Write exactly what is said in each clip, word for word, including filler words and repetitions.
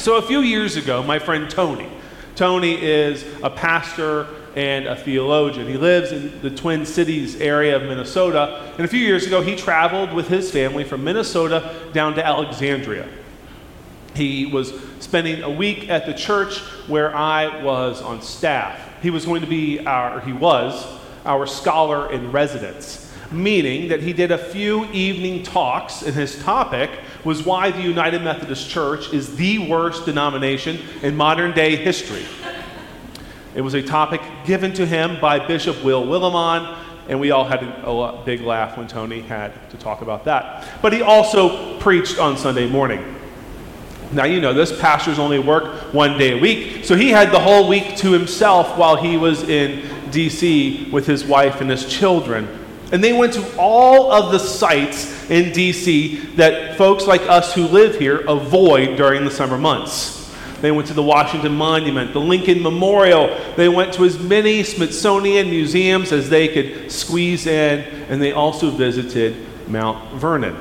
So a few years ago, my friend Tony. Tony is a pastor and a theologian. He lives in the Twin Cities area of Minnesota. And a few years ago, he traveled with his family from Minnesota down to Alexandria. He was spending a week at the church where I was on staff. He was going to be our, he was, our scholar in residence. Meaning that he did a few evening talks, and his topic was why the United Methodist Church is the worst denomination in modern day history. It was a topic given to him by Bishop Will Willimon, and we all had a big laugh when Tony had to talk about that. But he also preached on Sunday morning. Now you know this, pastors only work one day a week, so he had the whole week to himself while he was in D C with his wife and his children. And they went to all of the sites in D C that folks like us who live here avoid during the summer months. They went to the Washington Monument, the Lincoln Memorial. They went to as many Smithsonian museums as they could squeeze in, and they also visited Mount Vernon.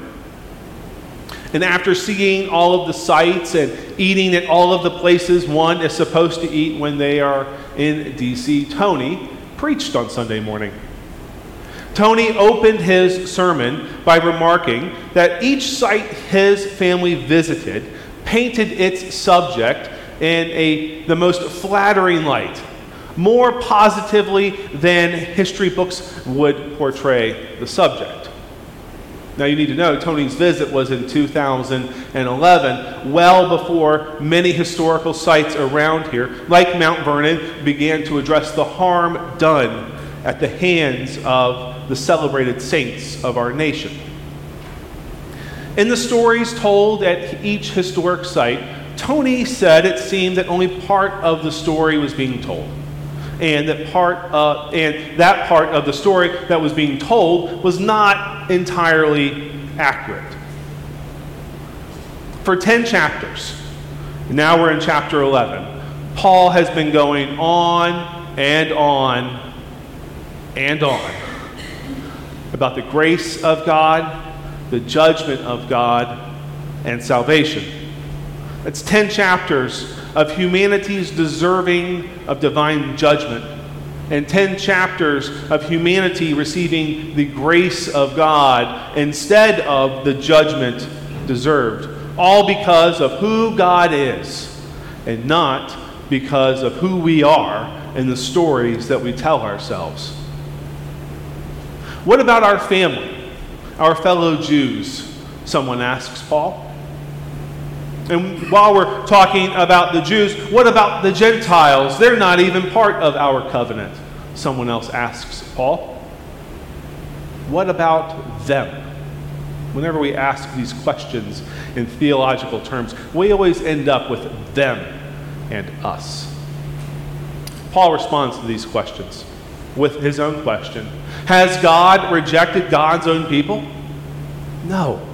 And after seeing all of the sites and eating at all of the places one is supposed to eat when they are in D C, Tony preached on Sunday morning. Tony opened his sermon by remarking that each site his family visited painted its subject in a, the most flattering light, more positively than history books would portray the subject. Now you need to know Tony's visit was in two thousand eleven, well before many historical sites around here, like Mount Vernon, began to address the harm done at the hands of the celebrated saints of our nation. In the stories told at each historic site, Tony said it seemed that only part of the story was being told, and that part of, and that part of the story that was being told was not entirely accurate. For ten chapters, now we're in chapter eleven, Paul has been going on and on and on about the grace of God, the judgment of God, and salvation. It's ten chapters of humanity's deserving of divine judgment, and ten chapters of humanity receiving the grace of God instead of the judgment deserved, all because of who God is and not because of who we are and the stories that we tell ourselves. What about our family, our fellow Jews? Someone asks Paul. And while we're talking about the Jews, what about the Gentiles? They're not even part of our covenant. Someone else asks Paul. What about them? Whenever we ask these questions in theological terms, we always end up with them and us. Paul responds to these questions with his own question. Has God rejected God's own people? No.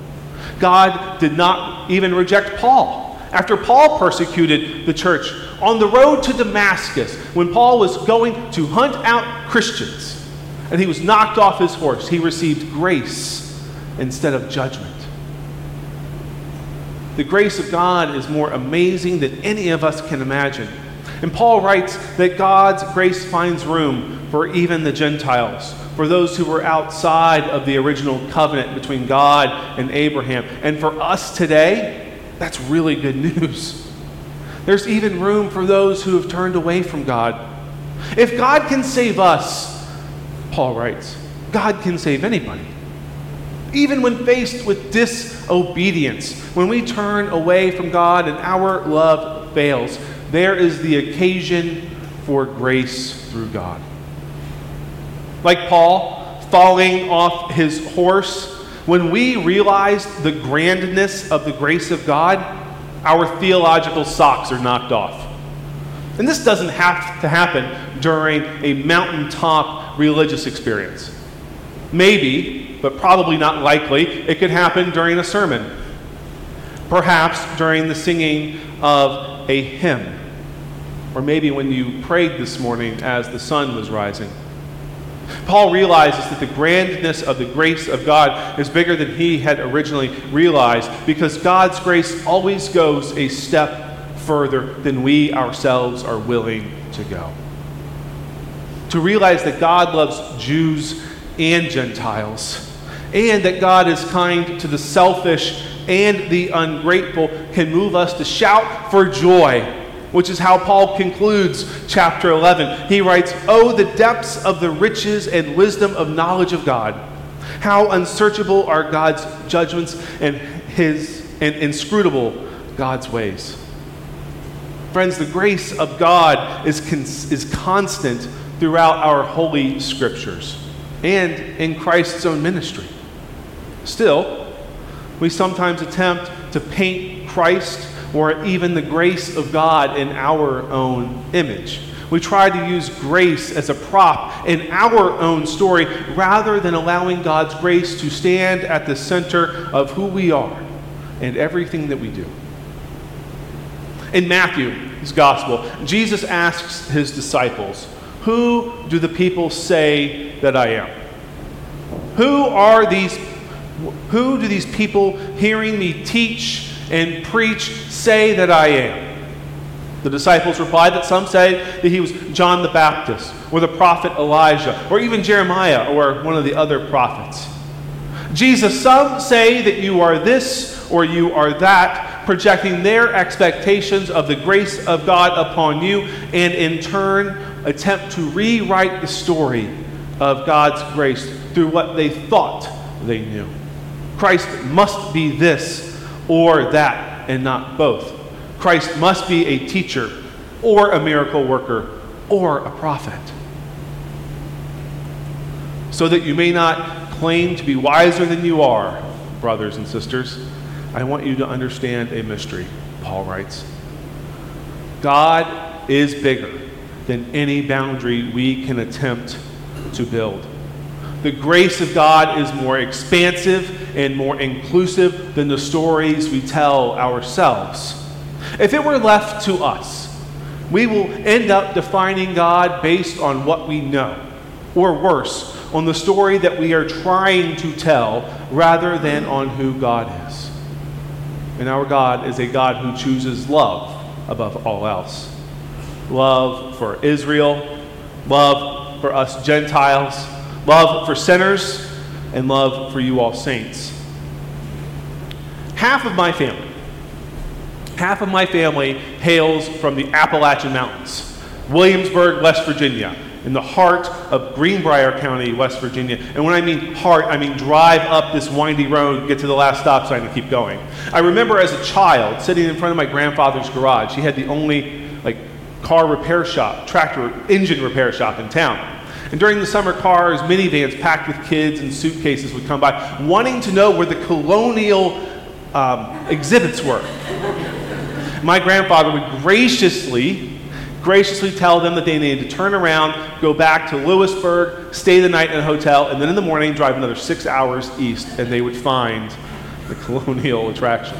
God did not even reject Paul. After Paul persecuted the church, on the road to Damascus, when Paul was going to hunt out Christians, and he was knocked off his horse, he received grace instead of judgment. The grace of God is more amazing than any of us can imagine. And Paul writes that God's grace finds room for even the Gentiles, for those who were outside of the original covenant between God and Abraham. And for us today, that's really good news. There's even room for those who have turned away from God. If God can save us, Paul writes, God can save anybody. Even when faced with disobedience, when we turn away from God and our love fails, there is the occasion for grace through God. Like Paul falling off his horse, when we realize the grandness of the grace of God, our theological socks are knocked off. And this doesn't have to happen during a mountaintop religious experience. Maybe, but probably not likely, it could happen during a sermon. Perhaps during the singing of a hymn. Or maybe when you prayed this morning as the sun was rising. Paul realizes that the grandness of the grace of God is bigger than he had originally realized, because God's grace always goes a step further than we ourselves are willing to go. To realize that God loves Jews and Gentiles, and that God is kind to the selfish and the ungrateful, can move us to shout for joy, which is how Paul concludes chapter eleven. He writes, "Oh, the depths of the riches and wisdom of knowledge of God! How unsearchable are God's judgments and his and inscrutable God's ways." Friends, the grace of God is cons- is constant throughout our holy scriptures and in Christ's own ministry. Still, we sometimes attempt to paint Christ or even the grace of God in our own image. We try to use grace as a prop in our own story rather than allowing God's grace to stand at the center of who we are and everything that we do. In Matthew's gospel, Jesus asks his disciples, "Who do the people say that I am? Who are these? Who do these people hearing me teach and preach say that I am?" The disciples replied that some say that he was John the Baptist, or the prophet Elijah, or even Jeremiah, or one of the other prophets. Jesus, "Some say that you are this or you are that," projecting their expectations of the grace of God upon you, and in turn attempt to rewrite the story of God's grace through what they thought they knew. Christ must be this or that and not both. Christ must be a teacher or a miracle worker or a prophet. So that you may not claim to be wiser than you are, brothers and sisters, I want you to understand a mystery, Paul writes. God is bigger than any boundary we can attempt to build. The grace of God is more expansive and more inclusive than the stories we tell ourselves. If it were left to us, we will end up defining God based on what we know, or worse, on the story that we are trying to tell rather than on who God is. And our God is a God who chooses love above all else. Love for Israel, love for us Gentiles, love for sinners, and love for you all saints. Half of my family, half of my family hails from the Appalachian Mountains, Williamsburg, West Virginia, in the heart of Greenbrier County, West Virginia. And when I mean heart, I mean drive up this windy road, get to the last stop sign, and keep going. I remember as a child sitting in front of my grandfather's garage. He had the only car repair shop, tractor engine repair shop in town. And during the summer, cars, minivans packed with kids and suitcases would come by, wanting to know where the colonial um, exhibits were. My grandfather would graciously, graciously tell them that they needed to turn around, go back to Lewisburg, stay the night in a hotel, and then in the morning drive another six hours east, and they would find the colonial attractions.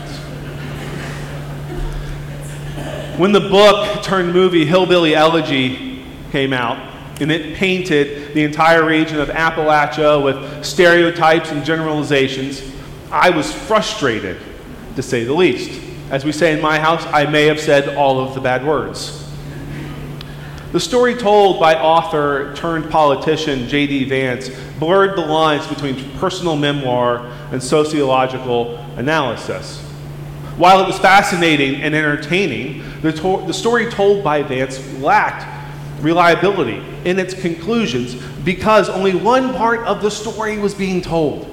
When the book turned movie Hillbilly Elegy came out, and it painted the entire region of Appalachia with stereotypes and generalizations, I was frustrated, to say the least. As we say in my house, I may have said all of the bad words. The story told by author turned politician J D Vance blurred the lines between personal memoir and sociological analysis. While it was fascinating and entertaining, the, to- the story told by Vance lacked reliability in its conclusions because only one part of the story was being told.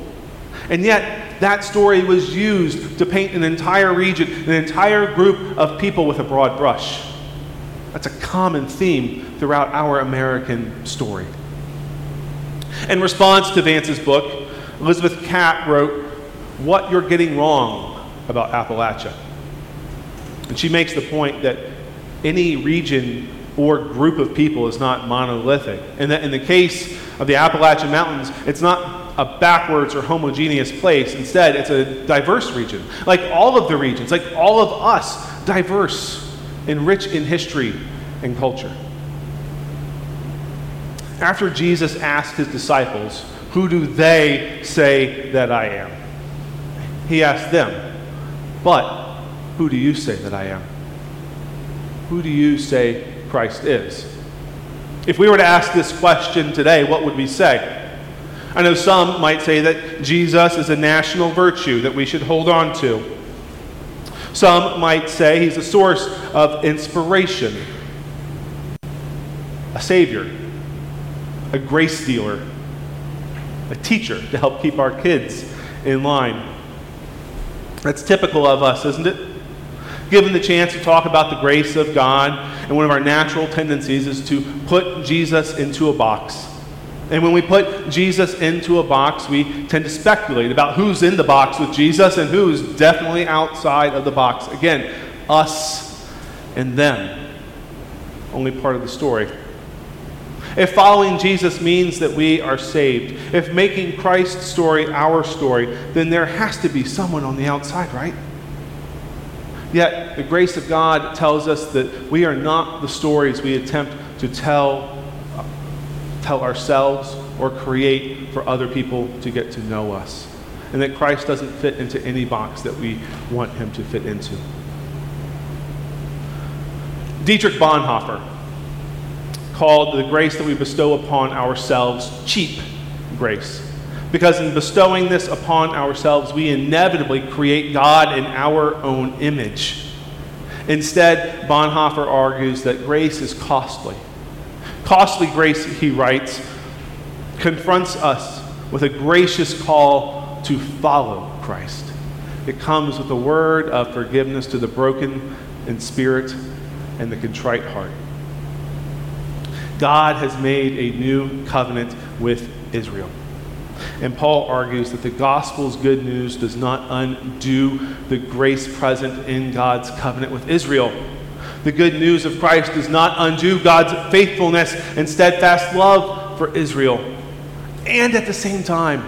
And yet, that story was used to paint an entire region, an entire group of people with a broad brush. That's a common theme throughout our American story. In response to Vance's book, Elizabeth Catt wrote, "What You're Getting Wrong About Appalachia." And she makes the point that any region or group of people is not monolithic, and that in the case of the Appalachian Mountains, it's not a backwards or homogeneous place. Instead, it's a diverse region. Like all of the regions, like all of us, diverse and rich in history and culture. After Jesus asked his disciples, "Who do they say that I am?" he asked them, "But who do you say that I am?" who do you say Christ is? If we were to ask this question today, what would we say? I know some might say that Jesus is a national virtue that we should hold on to. Some might say he's a source of inspiration, a savior, a grace dealer, a teacher to help keep our kids in line. That's typical of us, isn't it? Given the chance to talk about the grace of God, and one of our natural tendencies is to put Jesus into a box. And when we put Jesus into a box, we tend to speculate about who's in the box with Jesus and who's definitely outside of the box. Again, us and them. Only part of the story. If following Jesus means that we are saved, if making Christ's story our story, then there has to be someone on the outside, right? Yet, the grace of God tells us that we are not the stories we attempt to tell tell ourselves or create for other people to get to know us, and that Christ doesn't fit into any box that we want him to fit into. Dietrich Bonhoeffer called the grace that we bestow upon ourselves cheap grace, because in bestowing this upon ourselves, we inevitably create God in our own image. Instead, Bonhoeffer argues that grace is costly. Costly grace, he writes, confronts us with a gracious call to follow Christ. It comes with a word of forgiveness to the broken in spirit and the contrite heart. God has made a new covenant with Israel. And Paul argues that the gospel's good news does not undo the grace present in God's covenant with Israel. The good news of Christ does not undo God's faithfulness and steadfast love for Israel. And at the same time,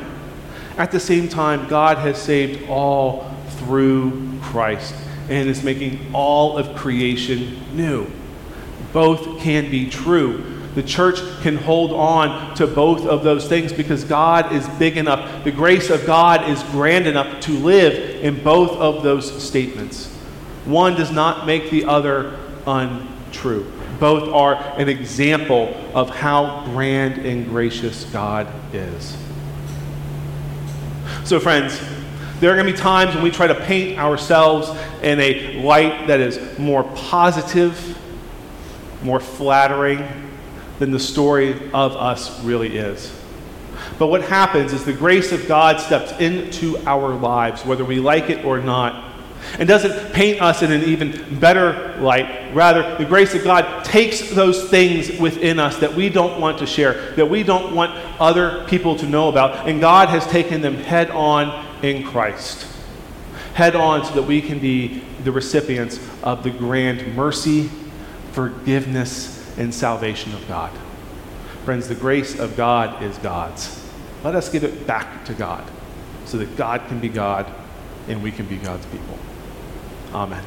at the same time, God has saved all through Christ and is making all of creation new. Both can be true. The church can hold on to both of those things because God is big enough. The grace of God is grand enough to live in both of those statements. One does not make the other untrue. Both are an example of how grand and gracious God is. So friends, there are going to be times when we try to paint ourselves in a light that is more positive, more flattering than the story of us really is. But what happens is the grace of God steps into our lives, whether we like it or not, and doesn't paint us in an even better light. Rather, the grace of God takes those things within us that we don't want to share, that we don't want other people to know about, and God has taken them head on in Christ. Head on so that we can be the recipients of the grand mercy, forgiveness, and salvation of God. Friends, the grace of God is God's. Let us give it back to God so that God can be God and we can be God's people. Amen.